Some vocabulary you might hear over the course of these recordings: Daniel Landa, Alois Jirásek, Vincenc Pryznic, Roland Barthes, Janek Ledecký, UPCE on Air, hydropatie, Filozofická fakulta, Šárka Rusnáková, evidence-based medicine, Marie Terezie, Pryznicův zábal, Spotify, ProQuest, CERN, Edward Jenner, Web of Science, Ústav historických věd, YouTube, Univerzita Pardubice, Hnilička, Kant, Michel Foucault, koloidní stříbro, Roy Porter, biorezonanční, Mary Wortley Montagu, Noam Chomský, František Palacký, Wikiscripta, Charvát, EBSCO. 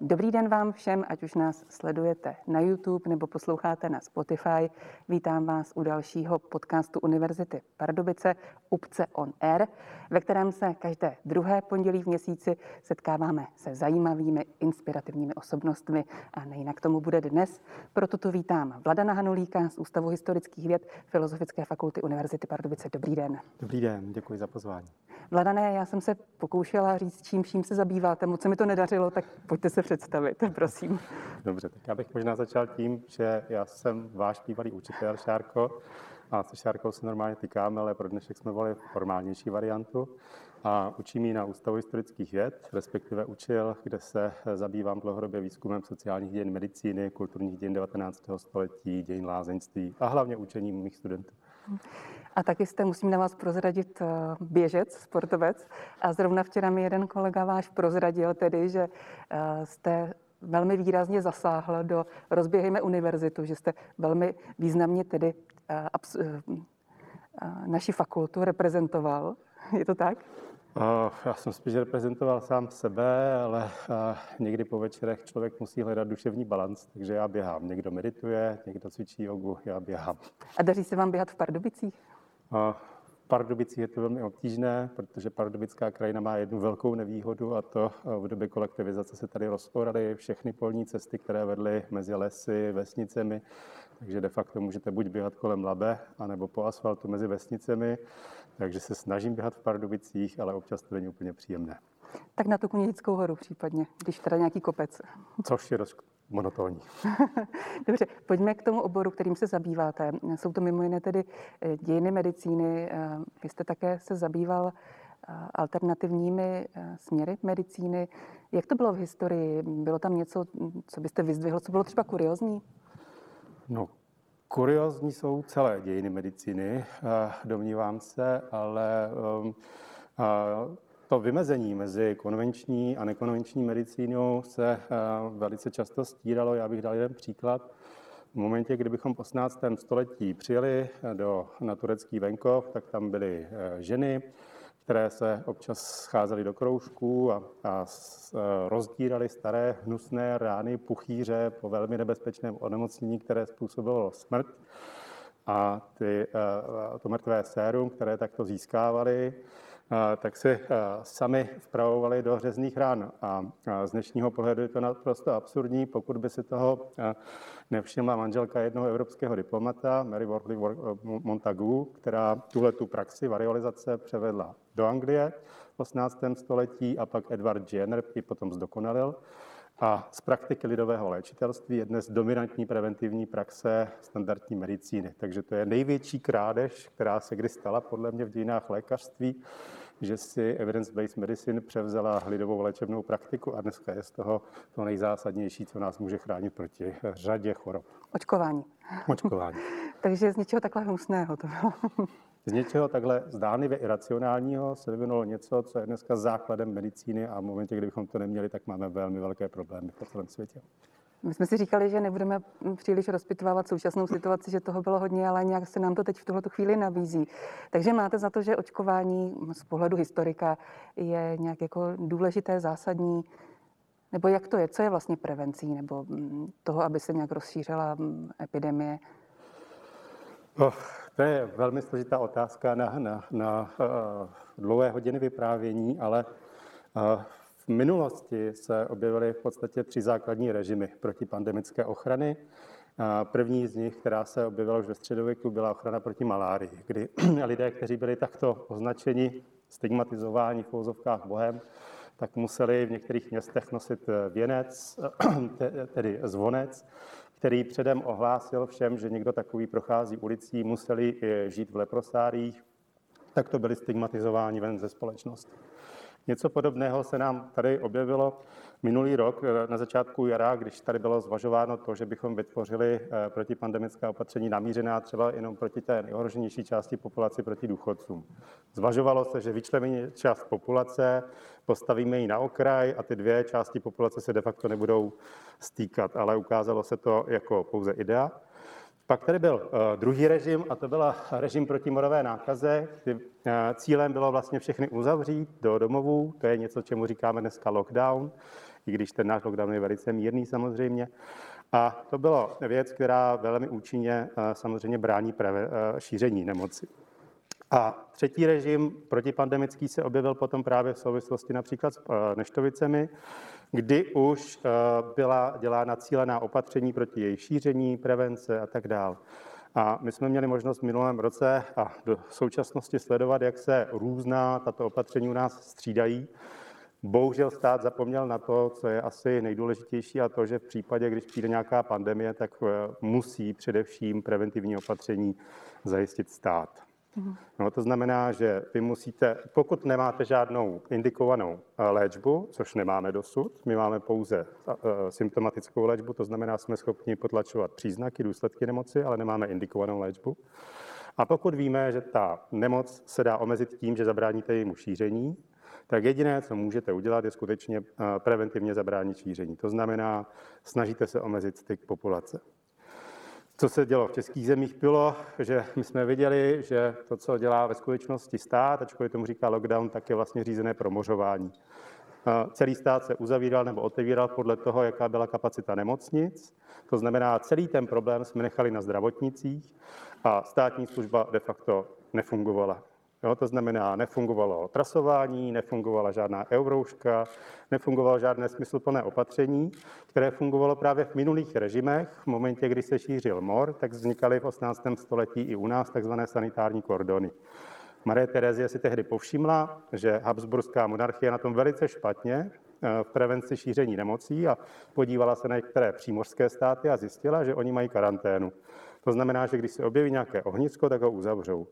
Dobrý den vám všem, ať už nás sledujete na YouTube nebo posloucháte na Spotify. Vítám vás u dalšího podcastu Univerzity Pardubice UPCE on Air, ve kterém se každé druhé pondělí v měsíci setkáváme se zajímavými, inspirativními osobnostmi. A nejinak tomu bude dnes. Proto tu vítám Vladana Hanulíka z Ústavu historických věd Filozofické fakulty Univerzity Pardubice. Dobrý den. Dobrý den, děkuji za pozvání. Vladane, já jsem se pokoušela říct, čím se zabýváte. Moc se mi to nedařilo, tak pojďte se představit, prosím. Dobře, tak já bych možná začal tím, že já jsem váš bývalý učitel, Šárko. A se Šárkou se normálně tykáme, ale pro dnešek jsme volili formálnější variantu. A učím ji na Ústavu historických věd, respektive učil, kde se zabývám dlouhodobě výzkumem sociálních dějin medicíny, kulturních dějin 19. století, dějin lázeňství a hlavně učením mých studentů. A taky jste, musím na vás prozradit, běžec, sportovec. A zrovna včera mi jeden kolega váš prozradil tedy, že jste velmi výrazně zasáhl do Rozběhejme univerzitu, že jste velmi významně tedy naši fakultu reprezentoval. Je to tak? Já jsem spíš reprezentoval sám sebe, ale někdy po večerech člověk musí hledat duševní balanc, takže já běhám. Někdo medituje, někdo cvičí jogu, já běhám. A daří se vám běhat v Pardubicích? V Pardubicích je to velmi obtížné, protože pardubická krajina má jednu velkou nevýhodu, a to v době kolektivizace se tady rozporaly všechny polní cesty, které vedly mezi lesy, vesnicemi. Takže de facto můžete buď běhat kolem Labe, anebo po asfaltu mezi vesnicemi. Takže se snažím běhat v Pardubicích, ale občas to není úplně příjemné. Tak na tu Kunětickou horu případně, když teda nějaký kopec. Což je monotónní. Dobře, pojďme k tomu oboru, kterým se zabýváte. Jsou to mimo jiné tedy dějiny medicíny. Vy jste také se zabýval alternativními směry medicíny. Jak to bylo v historii? Bylo tam něco, co byste vyzdvihl, co bylo třeba kuriózní? No, kuriózní jsou celé dějiny medicíny, domnívám se, ale to vymezení mezi konvenční a nekonvenční medicínou se velice často stíralo. Já bych dal jeden příklad. V momentě, kdybychom v 18. století přijeli na turecký venkov, tak tam byly ženy, které se občas scházely do kroužků a rozdíraly staré hnusné rány puchýře po velmi nebezpečném onemocnění, které způsobilo smrt. A to mrtvé sérum, které takto získávaly, tak si sami vpravovali do řezných ran. A z dnešního pohledu je to naprosto absurdní, pokud by si toho nevšimla manželka jednoho evropského diplomata, Mary Wortley Montagu, která tuhletu praxi variolizace převedla do Anglie v 18. století a pak Edward Jenner ji potom zdokonalil. A z praktiky lidového léčitelství je dnes dominantní preventivní praxe standardní medicíny. Takže to je největší krádež, která se kdy stala podle mě v dějinách lékařství, že si evidence-based medicine převzala lidovou léčebnou praktiku a dneska je z toho to nejzásadnější, co nás může chránit proti řadě chorob. Očkování. Takže z něčeho takhle hnusného to bylo. Z něčeho takhle zdánlivě iracionálního se vyvinulo něco, co je dneska základem medicíny a v momentě, kdybychom to neměli, tak máme velmi velké problémy po celém světě. My jsme si říkali, že nebudeme příliš rozpitvávat současnou situaci, že toho bylo hodně, ale nějak se nám to teď v tuhletu chvíli nabízí. Takže máte za to, že očkování z pohledu historika je nějak jako důležité, zásadní? Nebo jak to je? Co je vlastně prevencí nebo toho, aby se nějak rozšířila epidemie? To je velmi složitá otázka na dlouhé hodiny vyprávění, ale v minulosti se objevily v podstatě tři základní režimy protipandemické ochrany. První z nich, která se objevila už ve středověku, byla ochrana proti malárii, kdy lidé, kteří byli takto označeni, stigmatizováni v uvozovkách bohem, tak museli v některých městech nosit věnec, tedy zvonec, který předem ohlásil všem, že někdo takový prochází ulicí, museli žít v leprosáriích, tak to byli stigmatizováni ven ze společnosti. Něco podobného se nám tady objevilo minulý rok na začátku jara, když tady bylo zvažováno to, že bychom vytvořili protipandemická opatření namířená třeba jenom proti té nejohroženější části populace, proti důchodcům. Zvažovalo se, že vyčleníme část populace, postavíme ji na okraj a ty dvě části populace se de facto nebudou stýkat, ale ukázalo se to jako pouze idea. Pak tady byl druhý režim a to byl režim proti morové nákaze, kdy cílem bylo vlastně všechny uzavřít do domovů, to je něco, čemu říkáme dneska lockdown. i když ten náš lockdown je velice mírný samozřejmě. A to byla věc, která velmi účinně samozřejmě brání šíření nemoci. A třetí režim protipandemický se objevil potom právě v souvislosti například s neštovicemi, kdy už byla dělána cílená opatření proti jejich šíření, prevence a tak dále. A my jsme měli možnost v minulém roce a do současnosti sledovat, jak se různá tato opatření u nás střídají. Bohužel stát zapomněl na to, co je asi nejdůležitější, a to, že v případě, když přijde nějaká pandemie, tak musí především preventivní opatření zajistit stát. No, to znamená, že vy musíte, pokud nemáte žádnou indikovanou léčbu, což nemáme dosud, my máme pouze symptomatickou léčbu, to znamená, jsme schopni potlačovat příznaky, důsledky nemoci, ale nemáme indikovanou léčbu. A pokud víme, že ta nemoc se dá omezit tím, že zabráníte jejímu šíření, tak jediné, co můžete udělat, je skutečně preventivně zabránit šíření. To znamená, snažíte se omezit styk populace. Co se dělo v českých zemích bylo, že my jsme viděli, že to, co dělá ve skutečnosti stát, ačkoliv tomu říká lockdown, tak je vlastně řízené promořování. Celý stát se uzavíral nebo otevíral podle toho, jaká byla kapacita nemocnic. To znamená, celý ten problém jsme nechali na zdravotnicích a státní služba de facto nefungovala. Jo, to znamená, nefungovalo trasování, nefungovala žádná eurouška, nefungovalo žádné smysluplné opatření, které fungovalo právě v minulých režimech. V momentě, kdy se šířil mor, tak vznikaly v 18. století i u nás takzvané sanitární kordony. Marie Terezie si tehdy povšimla, že habsburská monarchie je na tom velice špatně v prevenci šíření nemocí, a podívala se na některé přímořské státy a zjistila, že oni mají karanténu. To znamená, že když se objeví nějaké ohnisko, tak ho uzavřou.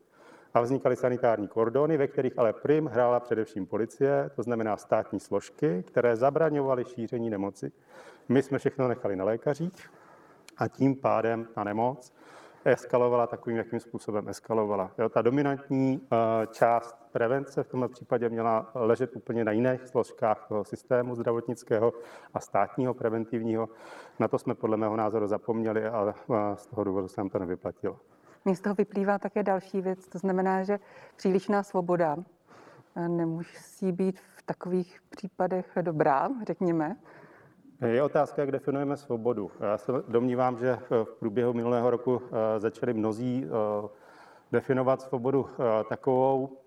A vznikaly sanitární kordony, ve kterých ale prim hrála především policie, to znamená státní složky, které zabraňovaly šíření nemoci. My jsme všechno nechali na lékařích a tím pádem ta nemoc eskalovala takovým, jakým způsobem eskalovala. Jo, ta dominantní část prevence v tomto případě měla ležet úplně na jiných složkách toho systému zdravotnického a státního preventivního. Na to jsme podle mého názoru zapomněli a z toho důvodu se nám to nevyplatilo. Mně z toho vyplývá také další věc, to znamená, že přílišná svoboda nemusí být v takových případech dobrá, řekněme. Je otázka, jak definujeme svobodu. Já se domnívám, že v průběhu minulého roku začali mnozí definovat svobodu takovou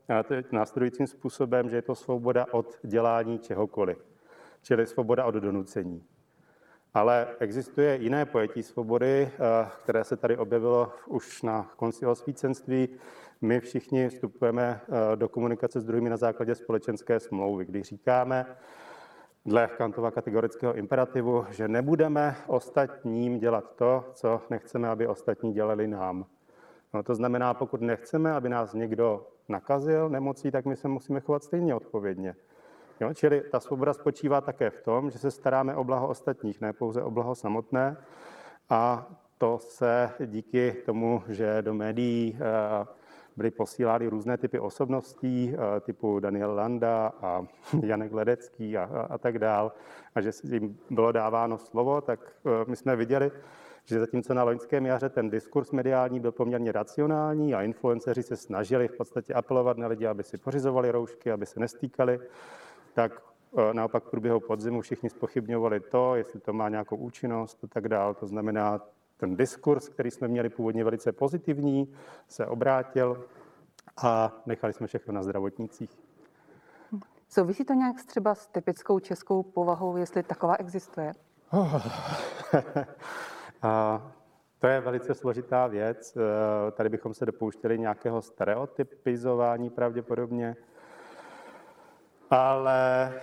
následujícím způsobem, že je to svoboda od dělání čehokoliv, čili svoboda od donucení. Ale existuje jiné pojetí svobody, které se tady objevilo už na konci osvícenství. My všichni vstupujeme do komunikace s druhými na základě společenské smlouvy, kdy říkáme dle Kantova kategorického imperativu, že nebudeme ostatním dělat to, co nechceme, aby ostatní dělali nám. No, to znamená, pokud nechceme, aby nás někdo nakazil nemocí, tak my se musíme chovat stejně odpovědně. Jo, čili ta svoboda spočívá také v tom, že se staráme o blaho ostatních, ne pouze o blaho samotné. A to se díky tomu, že do médií byly posílány různé typy osobností, typu Daniel Landa a Janek Ledecký a tak dál, a že jim bylo dáváno slovo, tak my jsme viděli, že zatímco na loňském jaře ten diskurs mediální byl poměrně racionální a influenceři se snažili v podstatě apelovat na lidi, aby si pořizovali roušky, aby se nestýkali, tak naopak v průběhu podzimu všichni zpochybňovali to, jestli to má nějakou účinnost a tak dál. To znamená, ten diskurs, který jsme měli původně velice pozitivní, se obrátil a nechali jsme všechno na zdravotnících. Souvisí to nějak třeba s typickou českou povahou, jestli taková existuje? To je velice složitá věc. Tady bychom se dopouštěli nějakého stereotypizování pravděpodobně. Ale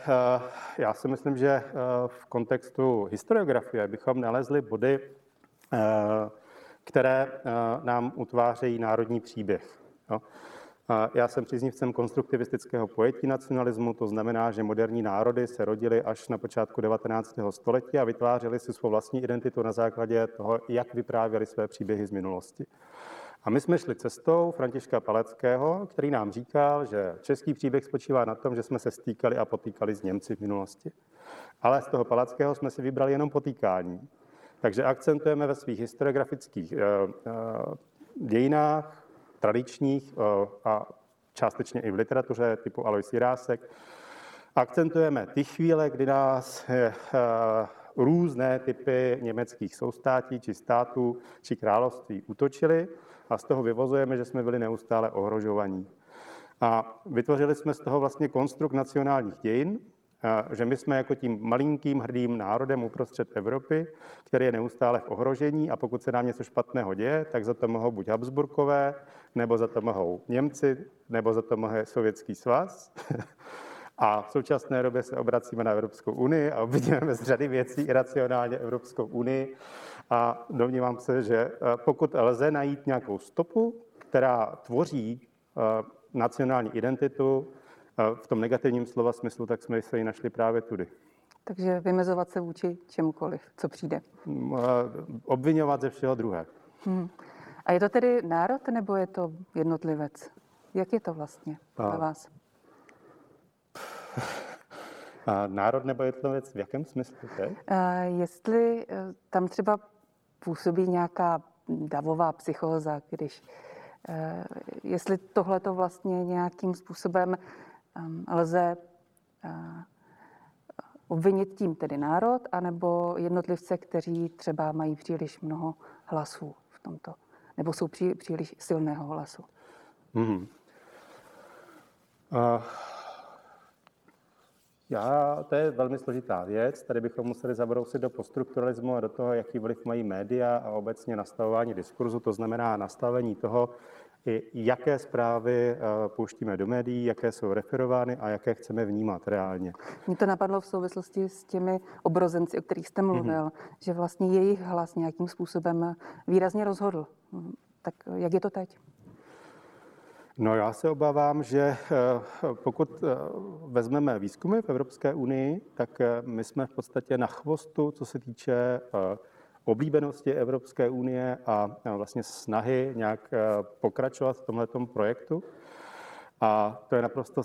já si myslím, že v kontextu historiografie bychom nalezli body, které nám utvářejí národní příběh. Já jsem příznivcem konstruktivistického pojetí nacionalismu, to znamená, že moderní národy se rodily až na počátku 19. století a vytvářely si svou vlastní identitu na základě toho, jak vyprávěli své příběhy z minulosti. A my jsme šli cestou Františka Palackého, který nám říkal, že český příběh spočívá na tom, že jsme se stýkali a potýkali s Němci v minulosti. Ale z toho Palackého jsme si vybrali jenom potýkání. Takže akcentujeme ve svých historiografických dějinách, tradičních a částečně i v literatuře typu Alois Jirásek, Akcentujeme ty chvíle, kdy nás různé typy německých soustátí či států či království útočily a z toho vyvozujeme, že jsme byli neustále ohrožovaní. A vytvořili jsme z toho vlastně konstrukt nacionálních dějin, že my jsme jako tím malinkým hrdým národem uprostřed Evropy, který je neustále v ohrožení a pokud se nám něco špatného děje, tak za to mohou buď Habsburkové, nebo za to mohou Němci, nebo za to mohou Sovětský svaz. A v současné době se obracíme na Evropskou unii a obvinujeme z řady věcí iracionálně Evropskou unii. A domnívám se, že pokud lze najít nějakou stopu, která tvoří nacionální identitu, v tom negativním slova smyslu, tak jsme se ji našli právě tudy. Takže vymezovat se vůči čemukoliv, co přijde. Obvinovat ze všeho druhé. A je to tedy národ, nebo je to jednotlivec? Jak je to vlastně na vás? Národ nebo jednotlivec v jakém smyslu? Jestli tam třeba působí nějaká davová psychóza, když... Jestli tohle to vlastně nějakým způsobem lze obvinit tím tedy národ, anebo jednotlivce, kteří třeba mají příliš mnoho hlasů v tomto, nebo jsou příliš silného hlasu. To je velmi složitá věc. Tady bychom museli zabrousit do poststrukturalismu a do toho, jaký vliv mají média a obecně nastavování diskurzu, to znamená nastavení toho, jaké zprávy pouštíme do médií, jaké jsou referovány a jaké chceme vnímat reálně. Mně to napadlo v souvislosti s těmi obrozenci, o kterých jste mluvil, že vlastně jejich hlas nějakým způsobem výrazně rozhodl. Tak jak je to teď? Já se obávám, že pokud vezmeme výzkumy v Evropské unii, tak my jsme v podstatě na chvostu, co se týče oblíbenosti Evropské unie a vlastně snahy nějak pokračovat v tomhletom projektu. A to je naprosto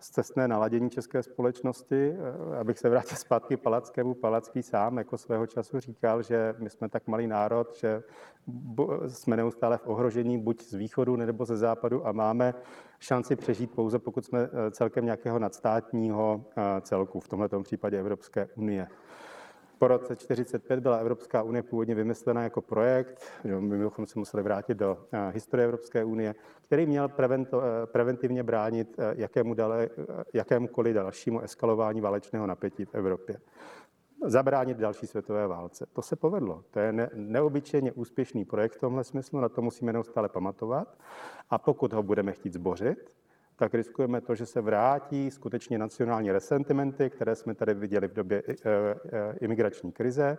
scestné naladění české společnosti. Abych se vrátil zpátky Palackému. Palacký sám jako svého času říkal, že my jsme tak malý národ, že jsme neustále v ohrožení buď z východu nebo ze západu a máme šanci přežít pouze, pokud jsme celkem nějakého nadstátního celku, v tomto případě Evropské unie. Po roce 1945 byla Evropská unie původně vymyslena jako projekt, my bychom se museli vrátit do historie Evropské unie, který měl preventivně bránit jakémukoliv dalšímu eskalování válečného napětí v Evropě. Zabránit další světové válce. To se povedlo. To je neobyčejně úspěšný projekt v tomhle smyslu, na to musíme neustále pamatovat. A pokud ho budeme chtít zbořit, tak riskujeme to, že se vrátí skutečně nacionální resentimenty, které jsme tady viděli v době imigrační krize,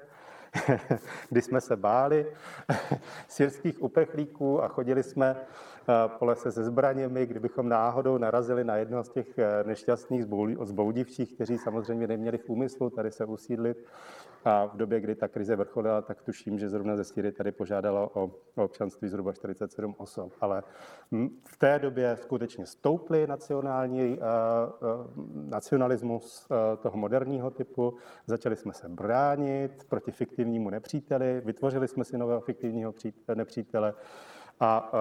kdy jsme se báli syrských uprchlíků a chodili jsme po lese se zbraněmi, kdybychom náhodou narazili na jednoho z těch nešťastných zboudivčích, kteří samozřejmě neměli v úmyslu tady se usídlit. A v době, kdy ta krize vrcholila, tak tuším, že zrovna ze Sýrie tady požádalo o občanství zhruba 47 osob. Ale v té době skutečně stouply nacionalismus toho moderního typu. Začali jsme se bránit proti fiktivnímu nepříteli, vytvořili jsme si nového fiktivního nepřítele. A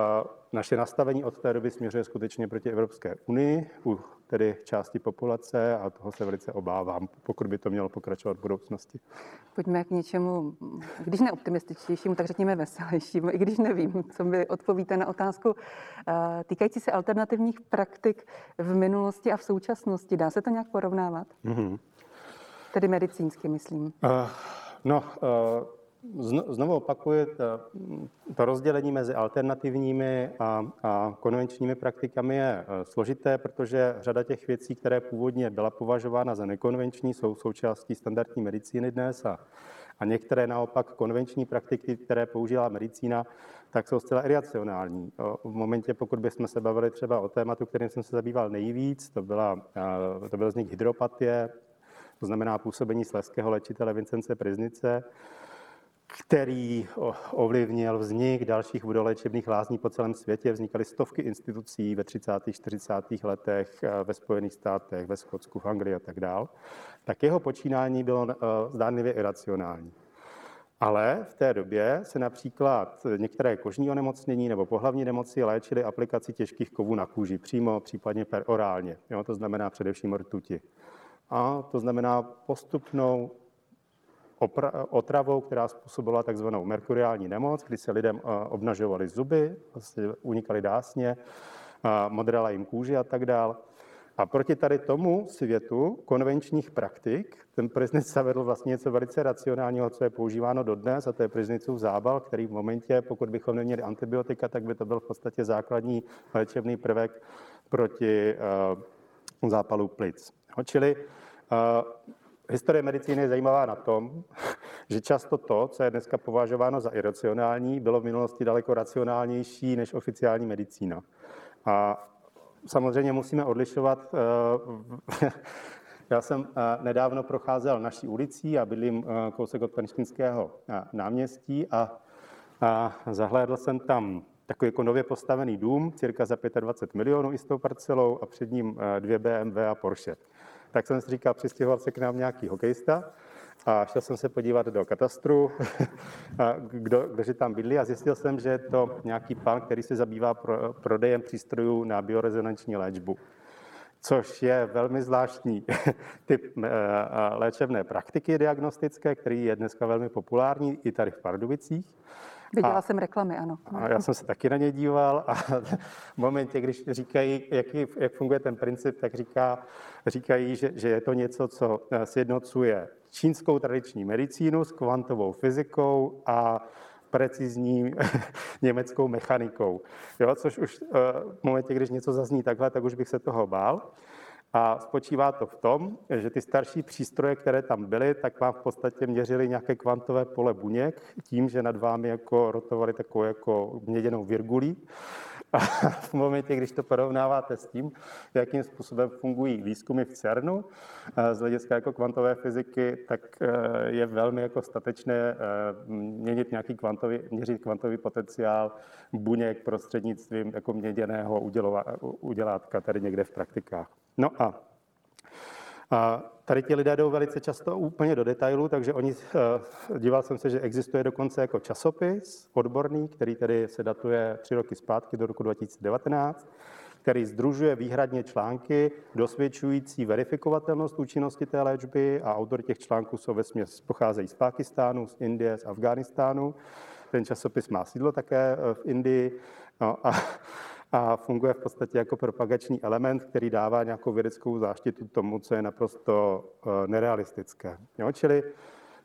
naše nastavení od té doby směřuje skutečně proti Evropské unii, tedy části populace, a toho se velice obávám, pokud by to mělo pokračovat v budoucnosti. Pojďme k něčemu, když ne optimističtějšímu, tak řekněme veselějšímu, i když nevím, co mi odpovíte na otázku týkající se alternativních praktik v minulosti a v současnosti. Dá se to nějak porovnávat? Tedy medicínsky, myslím. Znovu opakuju, to rozdělení mezi alternativními a konvenčními praktikami je složité, protože řada těch věcí, které původně byla považována za nekonvenční, jsou součástí standardní medicíny dnes a některé naopak konvenční praktiky, které používá medicína, tak jsou zcela iracionální. V momentě, pokud bychom se bavili třeba o tématu, kterým jsem se zabýval nejvíc, to byl vznik hydropatie, to znamená působení slezského léčitele Vincence Pryznice, který ovlivnil vznik dalších vodoléčebných lázní po celém světě. Vznikaly stovky institucí ve 30. a 40. letech ve Spojených státech, ve Skotsku, v Anglii a tak dál. Tak jeho počínání bylo zdánlivě iracionální. Ale v té době se například některé kožní onemocnění nebo pohlavní nemoci léčily aplikací těžkých kovů na kůži, přímo, případně perorálně. Jo, to znamená především rtuti. A to znamená postupnou otravou, která způsobila takzvanou merkuriální nemoc, kdy se lidem obnažovaly zuby, vlastně unikaly dásně, modrela jim kůži a tak dál. A proti tady tomu světu konvenčních praktik ten Pryznic zavedl vlastně něco velice racionálního, co je používáno dodnes, a to je Pryznicův zábal, který v momentě, pokud bychom neměli antibiotika, tak by to byl v podstatě základní léčebný prvek proti zápalu plic. Čili historie medicíny je zajímavá na tom, že často to, co je dneska považováno za iracionální, bylo v minulosti daleko racionálnější než oficiální medicína. A samozřejmě musíme odlišovat. Já jsem nedávno procházel naší ulicí a bydlím kousek od Pernštinského náměstí a zahlédl jsem tam takový jako nově postavený dům, cirka za 25 milionů i s tou parcelou a před ním dvě BMW a Porsche. Tak jsem si říkal, přistěhoval se k nám nějaký hokejista a šel jsem se podívat do katastru, kdože tam bydlí, a zjistil jsem, že je to nějaký pán, který se zabývá prodejem přístrojů na biorezonanční léčbu, což je velmi zvláštní typ léčebné praktiky diagnostické, který je dneska velmi populární i tady v Pardubicích. Viděla jsem reklamy, ano. A já jsem se taky na ně díval a v momentě, když říkají, jak funguje ten princip, tak říkají, že je to něco, co sjednocuje čínskou tradiční medicínu s kvantovou fyzikou a precizní německou mechanikou. Jo, což už v momentě, když něco zazní takhle, tak už bych se toho bál. A spočívá to v tom, že ty starší přístroje, které tam byly, tak vám v podstatě měřily nějaké kvantové pole buněk tím, že nad vámi jako rotovali takovou jako měděnou virgulí. A v momentě, když to porovnáváte s tím, jakým způsobem fungují výzkumy v CERNu z hlediska jako kvantové fyziky, tak je velmi jako statečné měřit kvantový potenciál buněk prostřednictvím jako měděného udělátka tady někde v praktikách. No a tady ti lidé jdou velice často úplně do detailů, takže oni, díval jsem se, že existuje dokonce jako časopis odborný, který tedy se datuje 3 roky zpátky do roku 2019, který sdružuje výhradně články dosvědčující verifikovatelnost účinnosti té léčby, a autory těch článků jsou vesměs pocházejí z Pákistánu, z Indie, z Afghánistánu. Ten časopis má sídlo také v Indii. A funguje v podstatě jako propagační element, který dává nějakou vědeckou záštitu tomu, co je naprosto nerealistické. Jo? Čili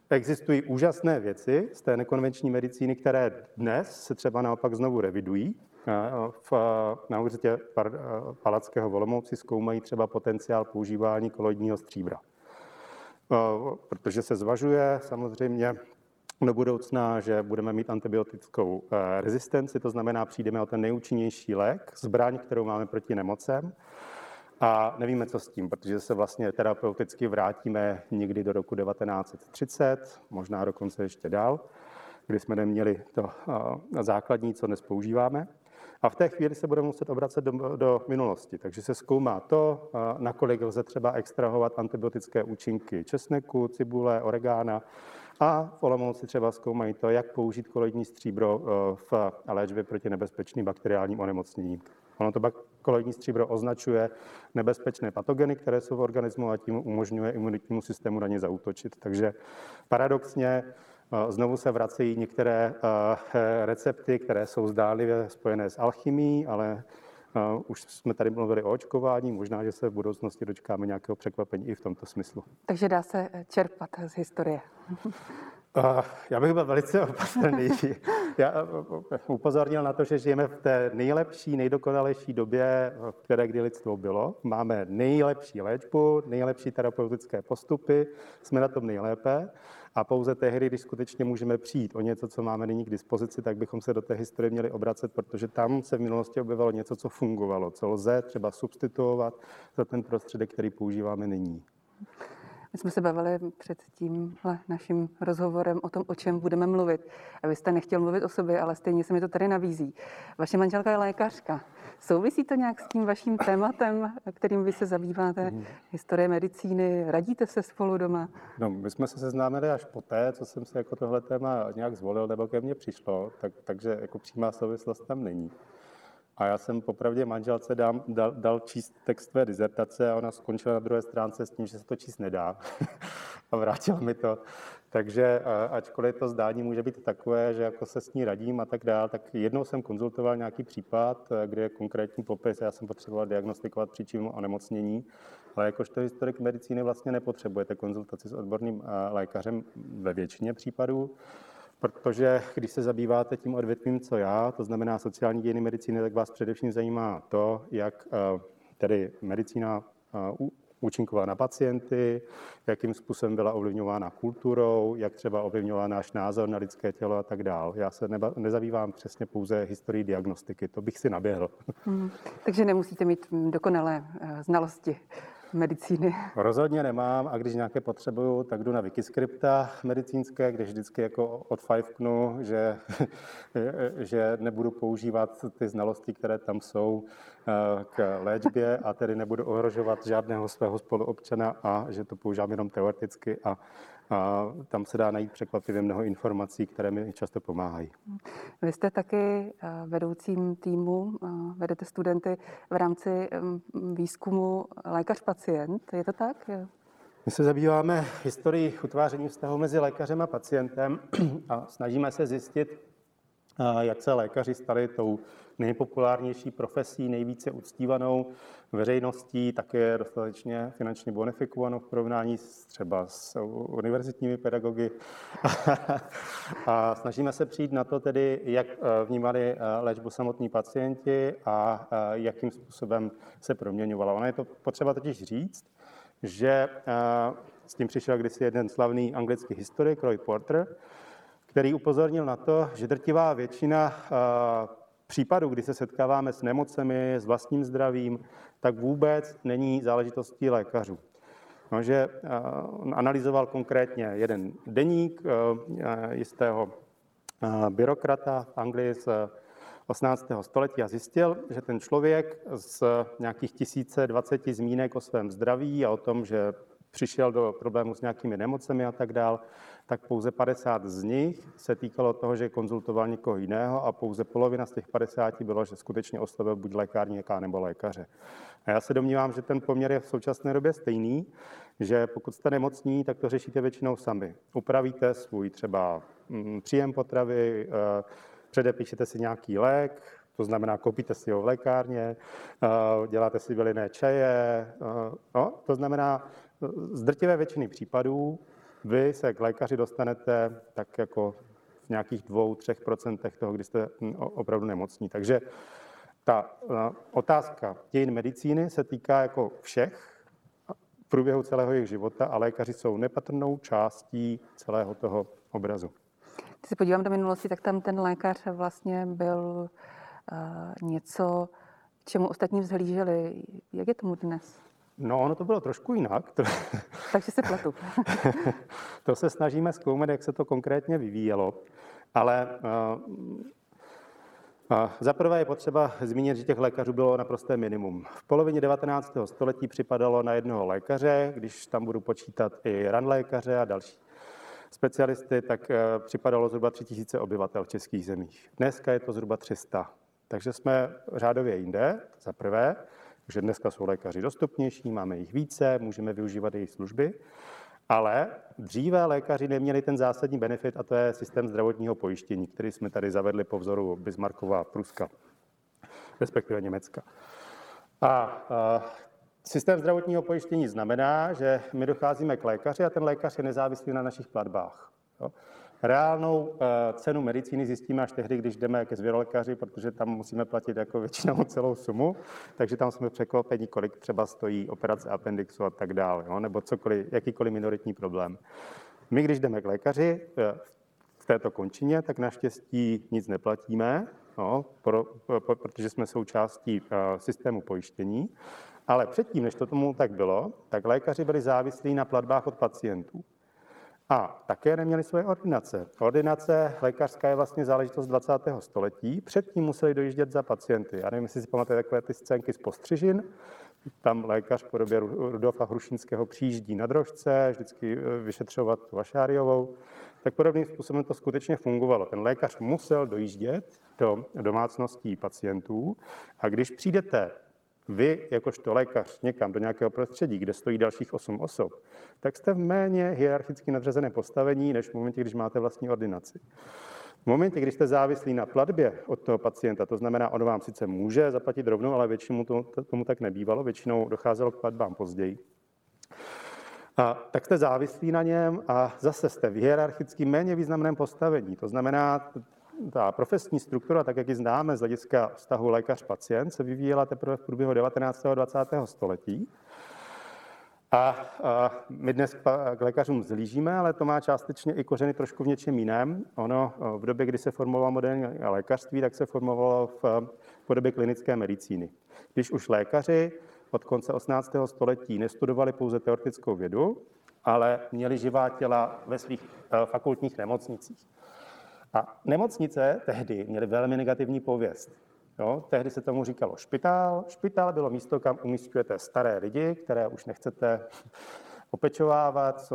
existují úžasné věci z té nekonvenční medicíny, které dnes se třeba naopak znovu revidují. Na Univerzitě Palackého v Olomouci zkoumají třeba potenciál používání koloidního stříbra. Protože se zvažuje samozřejmě do budoucna, že budeme mít antibiotickou rezistenci, to znamená, přijdeme o ten nejúčinnější lék, zbraň, kterou máme proti nemocem, a nevíme, co s tím, protože se vlastně terapeuticky vrátíme někdy do roku 1930, možná dokonce ještě dál, kdy jsme neměli to základní, co dnes používáme. A v té chvíli se budeme muset obracet do minulosti. Takže se zkoumá to, nakolik lze třeba extrahovat antibiotické účinky česneku, cibule, oregána. A v Olomouci třeba zkoumají to, jak použít koloidní stříbro v léčbě proti nebezpečným bakteriálním onemocněním. Ono to koloidní stříbro označuje nebezpečné patogeny, které jsou v organismu, a tím umožňuje imunitnímu systému na ně zaútočit. Takže paradoxně znovu se vracejí některé recepty, které jsou zdánlivě spojené s alchymií, ale už jsme tady mluvili o očkování, možná, že se v budoucnosti dočkáme nějakého překvapení i v tomto smyslu. Takže dá se čerpat z historie. Já bych byl velice opatrný. Já upozornil na to, že žijeme v té nejlepší, nejdokonalejší době, v které kdy lidstvo bylo. Máme nejlepší léčbu, nejlepší terapeutické postupy, jsme na tom nejlépe. A pouze tehdy, když skutečně můžeme přijít o něco, co máme nyní k dispozici, tak bychom se do té historie měli obracet, protože tam se v minulosti objevilo něco, co fungovalo, co lze třeba substituovat za ten prostředek, který používáme nyní. My jsme se bavili před tímhle naším rozhovorem o tom, o čem budeme mluvit. A vy jste nechtěl mluvit o sobě, ale stejně se mi to tady navízí. Vaše manželka je lékařka. Souvisí to nějak s tím vaším tématem, kterým vy se zabýváte? Historie medicíny, radíte se spolu doma? No, my jsme se seznámili až poté, co jsem se jako tohle téma nějak zvolil, nebo ke mně přišlo, takže jako přímá souvislost tam není. A já jsem popravdě manželce dal číst text své disertace a ona skončila na druhé stránce s tím, že se to číst nedá a vrátila mi to. Takže ačkoliv to zdání může být takové, že jako se s ní radím a tak dál, tak jednou jsem konzultoval nějaký případ, kde je konkrétní popis, já jsem potřeboval diagnostikovat příčinu onemocnění, ale jakožto historik medicíny vlastně nepotřebujete konzultaci s odborným lékařem ve většině případů. Protože když se zabýváte tím odvětvím, co já, to znamená sociální dějiny medicíny, tak vás především zajímá to, jak tedy medicína účinkovala na pacienty, jakým způsobem byla ovlivňována kulturou, jak třeba ovlivňovala náš názor na lidské tělo a tak dál. Já se nezabývám přesně pouze historií diagnostiky, to bych si naběhl. Takže nemusíte mít dokonalé znalosti medicíny. Rozhodně nemám a když nějaké potřebuju, tak jdu na Wikiscripta medicínské, kde vždycky jako odfajfknu, že nebudu používat ty znalosti, které tam jsou k léčbě a tedy nebudu ohrožovat žádného svého spoluobčana a že to používám jenom teoreticky a tam se dá najít překvapivě mnoho informací, které mi často pomáhají. Vy jste taky vedoucím týmu, vedete studenty v rámci výzkumu lékař-pacient, je to tak? My se zabýváme historií utváření vztahu mezi lékařem a pacientem a snažíme se zjistit, jak se lékaři stali tou nejpopulárnější profesí, nejvíce uctívanou veřejností, také dostatečně finančně bonifikovanou v porovnání třeba s univerzitními pedagogy. A snažíme se přijít na to tedy, jak vnímali léčbu samotní pacienti a jakým způsobem se proměňovala. Ono je to potřeba totiž říct, že s tím přišel kdysi jeden slavný anglický historik, Roy Porter, který upozornil na to, že drtivá většina případů, kdy se setkáváme s nemocemi, s vlastním zdravím, tak vůbec není záležitostí lékařů. No, že on analyzoval konkrétně jeden deník jistého byrokrata v Anglii z 18. století a zjistil, že ten člověk z nějakých 1020 zmínek o svém zdraví a o tom, že přišel do problému s nějakými nemocemi a tak dál, tak pouze 50 z nich se týkalo toho, že konzultoval někoho jiného a pouze polovina z těch 50 bylo, že skutečně oslovil buď lékárníka nebo lékaře. A já se domnívám, že ten poměr je v současné době stejný, že pokud jste nemocní, tak to řešíte většinou sami. Upravíte svůj třeba příjem potravy, předepíšete si nějaký lék, to znamená, koupíte si ho v lékárně, děláte si bylinné čaje, no, to znamená, z drtivé většiny případů vy se k lékaři dostanete tak jako v nějakých 2-3% toho, kdy jste opravdu nemocní. Takže ta otázka dějin medicíny se týká jako všech v průběhu celého jejich života a lékaři jsou nepatrnou částí celého toho obrazu. Když se podívám do minulosti, tak tam ten lékař vlastně byl něco, k čemu ostatní vzhlíželi. Jak je tomu dnes? No, ono to bylo trošku jinak. Takže se pletu. To se snažíme zkoumat, jak se to konkrétně vyvíjelo. Ale zaprvé je potřeba zmínit, že těch lékařů bylo naprosté minimum. V polovině 19. století připadalo na jednoho lékaře, když tam budu počítat i ranlékaře a další specialisty, tak připadalo zhruba 3000 obyvatel v českých zemích. Dneska je to zhruba 300. Takže jsme řádově jinde, zaprvé. Takže dneska jsou lékaři dostupnější, máme jich více, můžeme využívat jejich služby, ale dříve lékaři neměli ten zásadní benefit a to je systém zdravotního pojištění, který jsme tady zavedli po vzoru Bismarckova Pruska, respektive Německa. A systém zdravotního pojištění znamená, že my docházíme k lékaři a ten lékař je nezávislý na našich platbách. Jo? Reálnou cenu medicíny zjistíme až tehdy, když jdeme ke zvěrolékaři, protože tam musíme platit jako většinou celou sumu, takže tam jsme překvapeni, kolik třeba stojí operace appendixu a tak dále, jo? Nebo cokoliv, jakýkoliv minoritní problém. My, když jdeme k lékaři v této končině, tak naštěstí nic neplatíme, no, protože jsme součástí systému pojištění. Ale předtím, než to tomu tak bylo, tak lékaři byli závislí na platbách od pacientů. A také neměli svoje ordinace. Ordinace lékařská je vlastně záležitost 20. století. Předtím museli dojíždět za pacienty. Já nevím, jestli si pamatujete takové ty scénky z Postřižin. Tam lékař v podobě Rudolfa Hrušinského přijíždí na drožce, vždycky vyšetřovat tu Vašáriovou. Tak podobným způsobem to skutečně fungovalo. Ten lékař musel dojíždět do domácností pacientů. A když přijdete vy, jakožto lékař, někam do nějakého prostředí, kde stojí dalších 8 osob, tak jste v méně hierarchicky nadřazené postavení, než v momentě, když máte vlastní ordinaci. V momentě, když jste závislí na platbě od toho pacienta, to znamená, on vám sice může zaplatit rovnou, ale většinou tomu tak nebývalo, většinou docházelo k platbám později. A tak jste závislí na něm a zase jste v hierarchicky méně významném postavení, to znamená, ta profesní struktura, tak jak ji známe z hlediska vztahu lékař-pacient, se vyvíjela teprve v průběhu 19. a 20. století. A my dnes k lékařům zhlížíme, ale to má částečně i kořeny trošku v něčem jiném. Ono v době, kdy se formovalo moderní lékařství, tak se formovalo v podobě klinické medicíny. Když už lékaři od konce 18. století nestudovali pouze teoretickou vědu, ale měli živá těla ve svých fakultních nemocnicích. A nemocnice tehdy měly velmi negativní pověst. Jo, tehdy se tomu říkalo špitál. Špitál bylo místo, kam umísťujete staré lidi, které už nechcete opečovávat,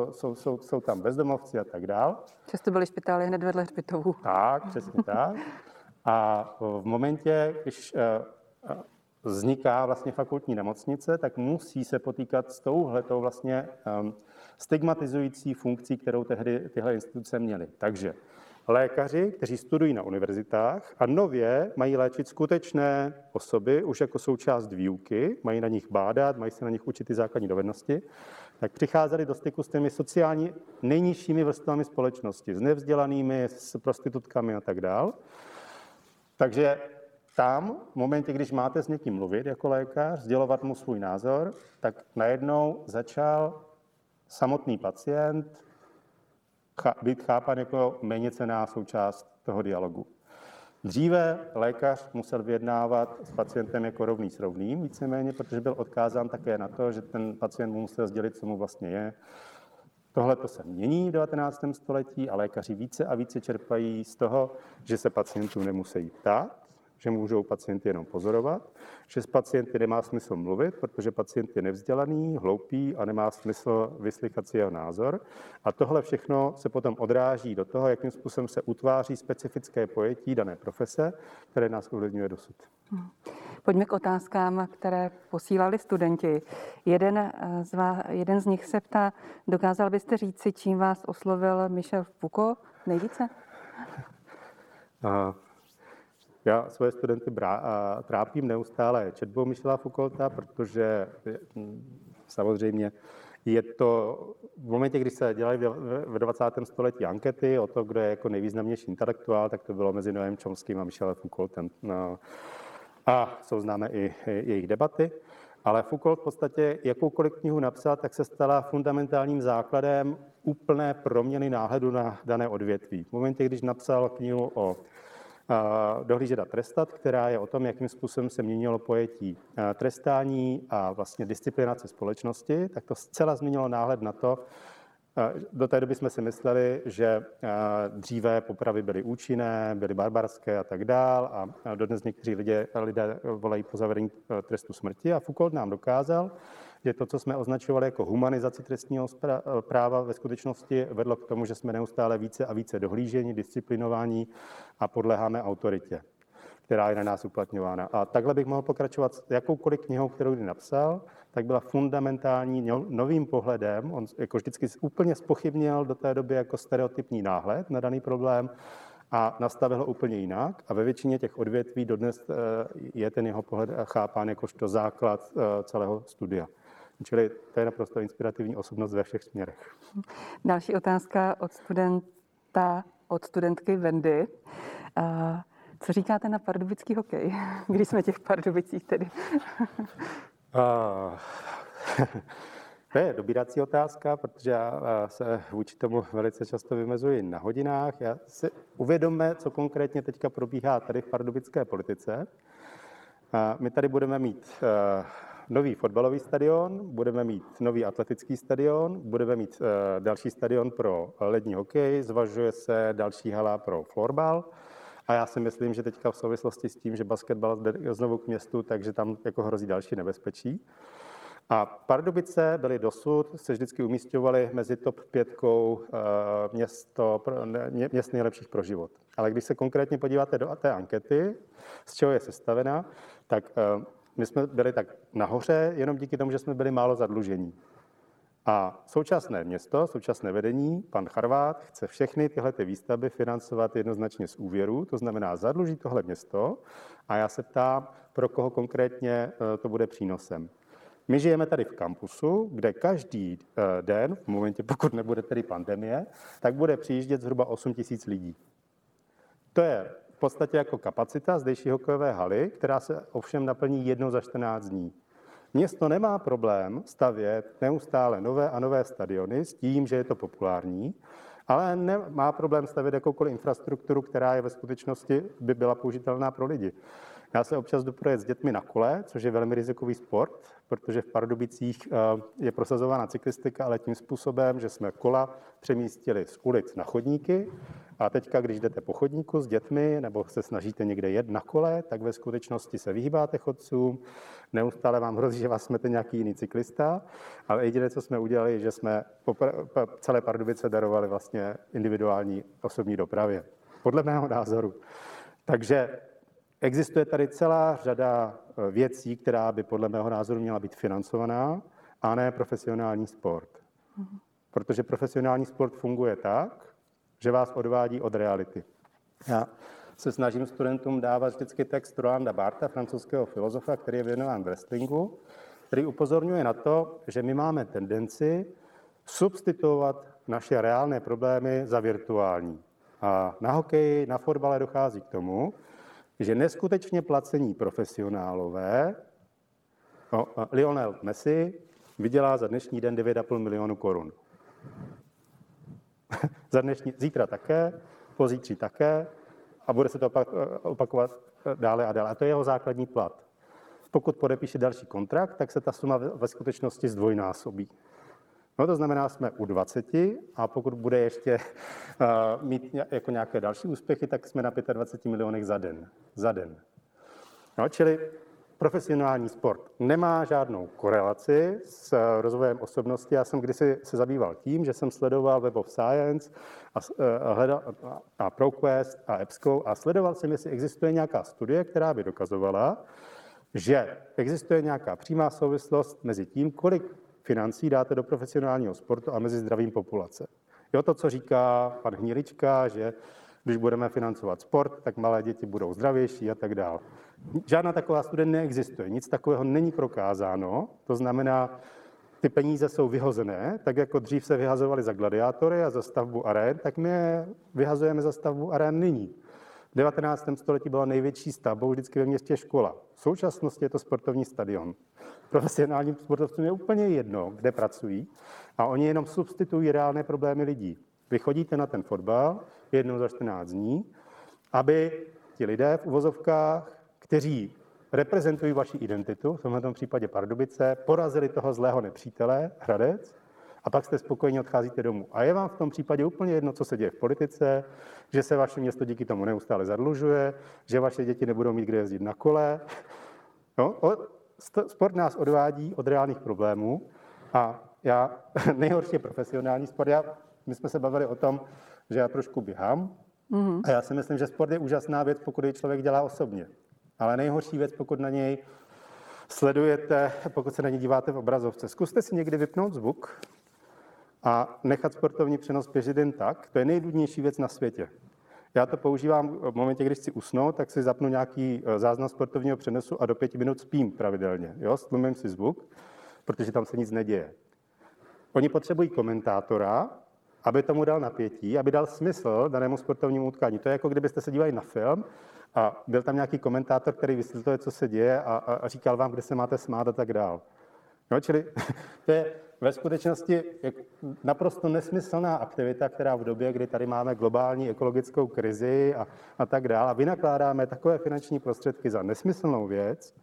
jsou tam bezdomovci a tak dál. Často byly špitály hned vedle hřbitovů. Tak, přesně tak. A v momentě, když vzniká vlastně fakultní nemocnice, tak musí se potýkat s touhletou vlastně stigmatizující funkcí, kterou tehdy tyhle instituce měly. Takže lékaři, kteří studují na univerzitách a nově mají léčit skutečné osoby, už jako součást výuky, mají na nich bádat, mají se na nich učit ty základní dovednosti, tak přicházeli do styku s těmi sociální nejnižšími vrstvami společnosti, s nevzdělanými, s prostitutkami a tak dál. Takže tam, v momentě, když máte s někým mluvit jako lékař, sdělovat mu svůj názor, tak najednou začal samotný pacient být chápán jako méněcenná součást toho dialogu. Dříve lékař musel vyjednávat s pacientem jako rovný s rovným, víceméně, protože byl odkázán také na to, že ten pacient mu musel sdělit, co mu vlastně je. Tohle to se mění v 19. století a lékaři více a více čerpají z toho, že se pacientů nemusí ptát, že můžou pacienty jenom pozorovat, že s pacienty nemá smysl mluvit, protože pacient je nevzdělaný, hloupý a nemá smysl vyslychat si jeho názor. A tohle všechno se potom odráží do toho, jakým způsobem se utváří specifické pojetí dané profese, které nás ovlivňuje dosud. Pojďme k otázkám, které posílali studenti. Jeden z nich se ptá, dokázal byste říci, čím vás oslovil Michel Foucault nejvíce? Já svoje studenty trápím neustále četbou Michela Foucaulta, protože samozřejmě je to v momentě, když se dělají v 20. století ankety o to, kdo je jako nejvýznamnější intelektuál, tak to bylo mezi Noamem Chomským a Michelem Foucaultem. No, a jsou známe i jejich debaty. Ale Foucault v podstatě jakoukoliv knihu napsal, tak se stala fundamentálním základem úplné proměny náhledu na dané odvětví. V momentě, když napsal knihu o Dohlížet a trestat, která je o tom, jakým způsobem se měnilo pojetí trestání a vlastně disciplinace společnosti, tak to zcela změnilo náhled na to. Do té doby jsme si mysleli, že dříve popravy byly účinné, byly barbarské a tak dál a dodnes někteří lidé volají po zavedení trestu smrti a Foucault nám dokázal, že to, co jsme označovali jako humanizaci trestního práva, ve skutečnosti vedlo k tomu, že jsme neustále více a více dohlíženi, disciplinováni a podléháme autoritě, která je na nás uplatňována. A takhle bych mohl pokračovat s jakoukoliv knihou, kterou kdy napsal, tak byla fundamentální novým pohledem. On jako vždycky úplně zpochybnil do té doby jako stereotypní náhled na daný problém a nastavil ho úplně jinak. A ve většině těch odvětví dodnes je ten jeho pohled chápán jakožto základ celého studia. Čili to je naprosto inspirativní osobnost ve všech směrech. Další otázka od studentky Vendy. Co říkáte na pardubický hokej, když jsme těch Pardubicích tedy? To je dobírací otázka, protože já se vůči tomu velice často vymezuji na hodinách. Já si uvědomme, co konkrétně teďka probíhá tady v pardubické politice. My tady budeme mít nový fotbalový stadion, budeme mít nový atletický stadion, budeme mít další stadion pro lední hokej, zvažuje se další hala pro florbal. A já si myslím, že teďka v souvislosti s tím, že basketbal jde znovu k městu, takže tam jako hrozí další nebezpečí. A Pardubice byly dosud, se vždycky umísťovaly mezi top 5 měst nejlepších pro život. Ale když se konkrétně podíváte do té ankety, z čeho je sestavena, tak my jsme byli tak nahoře jenom díky tomu, že jsme byli málo zadlužení. A současné město, současné vedení, pan Charvát, chce všechny tyhle výstavby financovat jednoznačně z úvěru, to znamená zadluží tohle město a já se ptám, pro koho konkrétně to bude přínosem. My žijeme tady v kampusu, kde každý den, v momentě, pokud nebude tedy pandemie, tak bude přijíždět zhruba 8 000 lidí. To je v podstatě jako kapacita zdejší hokejové haly, která se ovšem naplní jednou za 14 dní. Město nemá problém stavět neustále nové a nové stadiony s tím, že je to populární, ale nemá problém stavět jakoukoliv infrastrukturu, která je ve skutečnosti by byla použitelná pro lidi. Já se občas jdu projet s dětmi na kole, což je velmi rizikový sport, protože v Pardubicích je prosazována cyklistika, ale tím způsobem, že jsme kola přemístili z ulic na chodníky a teďka, když jdete po chodníku s dětmi nebo se snažíte někde jet na kole, tak ve skutečnosti se vyhýbáte chodcům, neustále vám hrozí, že vás smete nějaký jiný cyklista, ale jediné, co jsme udělali, že jsme celé Pardubice darovali vlastně individuální osobní dopravě, podle mého názoru. Takže existuje tady celá řada věcí, která by podle mého názoru měla být financovaná, a ne profesionální sport. Protože profesionální sport funguje tak, že vás odvádí od reality. Já se snažím studentům dávat vždycky text Rolanda Barthese, francouzského filozofa, který je věnován wrestlingu, který upozorňuje na to, že my máme tendenci substituovat naše reálné problémy za virtuální. A na hokeji, na fotbale dochází k tomu, že neskutečně placení profesionálové, Lionel Messi vydělá za dnešní den 9,5 milionu korun. Zítra také, pozítří také a bude se to opakovat dále a dále. A to je jeho základní plat. Pokud podepíše další kontrakt, tak se ta suma ve skutečnosti zdvojnásobí. No to znamená, jsme u 20 a pokud bude ještě mít jako nějaké další úspěchy, tak jsme na 25 milionech za den. No, čili profesionální sport nemá žádnou korelaci s rozvojem osobnosti. Já jsem kdysi se zabýval tím, že jsem sledoval Web of Science a ProQuest a EBSCO a sledoval jsem, jestli existuje nějaká studie, která by dokazovala, že existuje nějaká přímá souvislost mezi tím, kolik financí dáte do profesionálního sportu a mezi zdravím populace. Jo, to, co říká pan Hnilička, že když budeme financovat sport, tak malé děti budou zdravější a tak dále. Žádná taková studie neexistuje, nic takového není prokázáno, to znamená, ty peníze jsou vyhozené, tak jako dřív se vyhazovaly za gladiátory a za stavbu arén, tak my je vyhazujeme za stavbu arén nyní. V 19. století byla největší stavbou vždycky ve městě škola. V současnosti je to sportovní stadion. Profesionálním sportovcům je úplně jedno, kde pracují, a oni jenom substituují reálné problémy lidí. Vy chodíte na ten fotbal jednou za 14 dní, aby ti lidé v uvozovkách, kteří reprezentují vaši identitu, v tomto případě Pardubice, porazili toho zlého nepřítele, Hradec, a pak jste spokojeni, odcházíte domů. A je vám v tom případě úplně jedno, co se děje v politice, že se vaše město díky tomu neustále zadlužuje, že vaše děti nebudou mít kde jezdit na kole. No, sport nás odvádí od reálných problémů a nejhorší je profesionální sport. My jsme se bavili o tom, že já trošku běhám a já si myslím, že sport je úžasná věc, pokud ji člověk dělá osobně. Ale nejhorší věc, pokud na něj sledujete, pokud se na něj díváte v obrazovce. Zkuste si někdy vypnout zvuk a nechat sportovní přenos běžet jen tak. To je nejdůležitější věc na světě. Já to používám v momentě, když chci usnout, tak si zapnu nějaký záznam sportovního přenosu a do 5 minut spím pravidelně. Jo? Stlumím si zvuk, protože tam se nic neděje. Oni potřebují komentátora, aby tomu dal napětí, aby dal smysl danému sportovnímu utkání. To je jako kdybyste se dívali na film a byl tam nějaký komentátor, který vysvětluje, co se děje a říkal vám, kde se máte smát a tak dál. No, čili to je ve skutečnosti naprosto nesmyslná aktivita, která v době, kdy tady máme globální ekologickou krizi a tak dál, a vynakládáme takové finanční prostředky za nesmyslnou věc,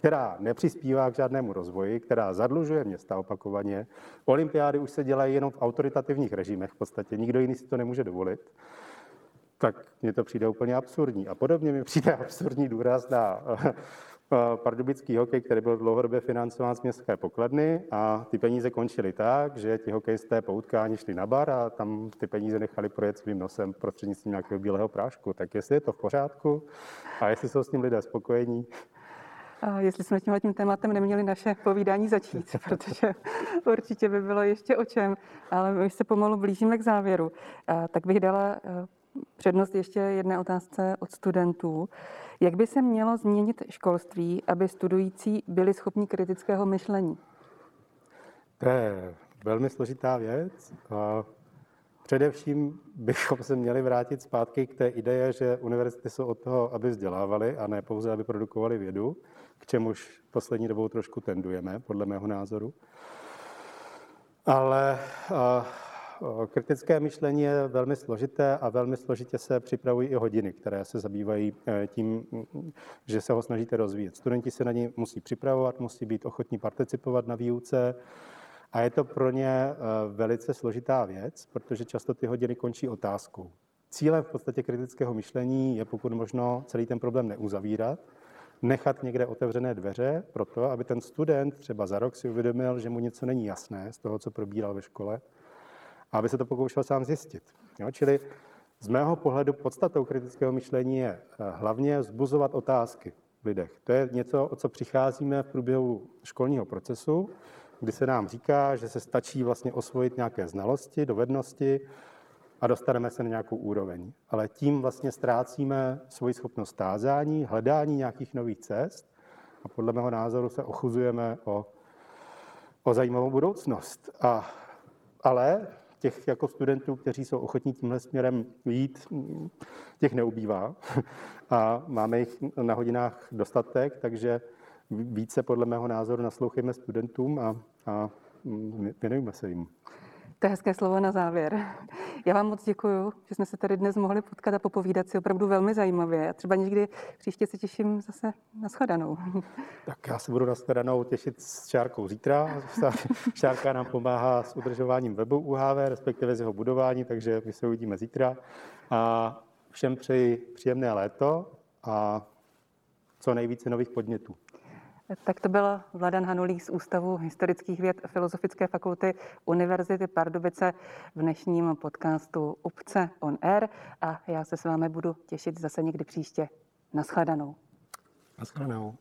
která nepřispívá k žádnému rozvoji, která zadlužuje města opakovaně. Olympiády už se dělají jenom v autoritativních režimech v podstatě, nikdo jiný si to nemůže dovolit. Tak mně to přijde úplně absurdní. A podobně mi přijde absurdní důraz na pardubický hokej, který byl dlouhodobě financován z městské pokladny a ty peníze končily tak, že ti hokejisté po utkání šli na bar a tam ty peníze nechali projet svým nosem prostřednictvím nějakého bílého prášku. Tak jestli je to v pořádku a jestli jsou s ním lidé spokojení. A jestli jsme tímhletím tématem neměli naše povídání začít, protože určitě by bylo ještě o čem, ale my už se pomalu blížíme k závěru. Tak bych dala přednost ještě jedné otázce od studentů. Jak by se mělo změnit školství, aby studující byli schopni kritického myšlení? To je velmi složitá věc. Především bychom se měli vrátit zpátky k té ideji, že univerzity jsou od toho, aby vzdělávaly a ne pouze, aby produkovaly vědu, k čemuž poslední dobou trošku tendujeme, podle mého názoru. Ale kritické myšlení je velmi složité a velmi složitě se připravují i hodiny, které se zabývají tím, že se ho snažíte rozvíjet. Studenti se na něj musí připravovat, musí být ochotní participovat na výuce a je to pro ně velice složitá věc, protože často ty hodiny končí otázkou. Cílem v podstatě kritického myšlení je pokud možno celý ten problém neuzavírat, nechat někde otevřené dveře pro to, aby ten student třeba za rok si uvědomil, že mu něco není jasné z toho, co probíral ve škole, aby se to pokoušel sám zjistit. Jo? Čili z mého pohledu podstatou kritického myšlení je hlavně vzbuzovat otázky v lidech. To je něco, o co přicházíme v průběhu školního procesu, kdy se nám říká, že se stačí vlastně osvojit nějaké znalosti, dovednosti a dostaneme se na nějakou úroveň. Ale tím vlastně ztrácíme svoji schopnost tázání, hledání nějakých nových cest a podle mého názoru se ochuzujeme o zajímavou budoucnost. Ale těch jako studentů, kteří jsou ochotní tímhle směrem jít, těch neubývá a máme jich na hodinách dostatek, takže více podle mého názoru naslouchejme studentům a věnujeme se jim. To je hezké slovo na závěr. Já vám moc děkuju, že jsme se tady dnes mohli potkat a popovídat si opravdu velmi zajímavě. Já třeba někdy příště se těším zase na shledanou. Tak já se budu na shledanou těšit s Šárkou zítra. Šárka nám pomáhá s udržováním webu UHV, respektive s jeho budování, takže my se uvidíme zítra. A všem přeji příjemné léto a co nejvíce nových podnětů. Tak to byla Vladana Hanulík z Ústavu historických věd Filozofické fakulty Univerzity Pardubice v dnešním podcastu UPCE on Air a já se s vámi budu těšit zase někdy příště. Naschledanou. Naschledanou.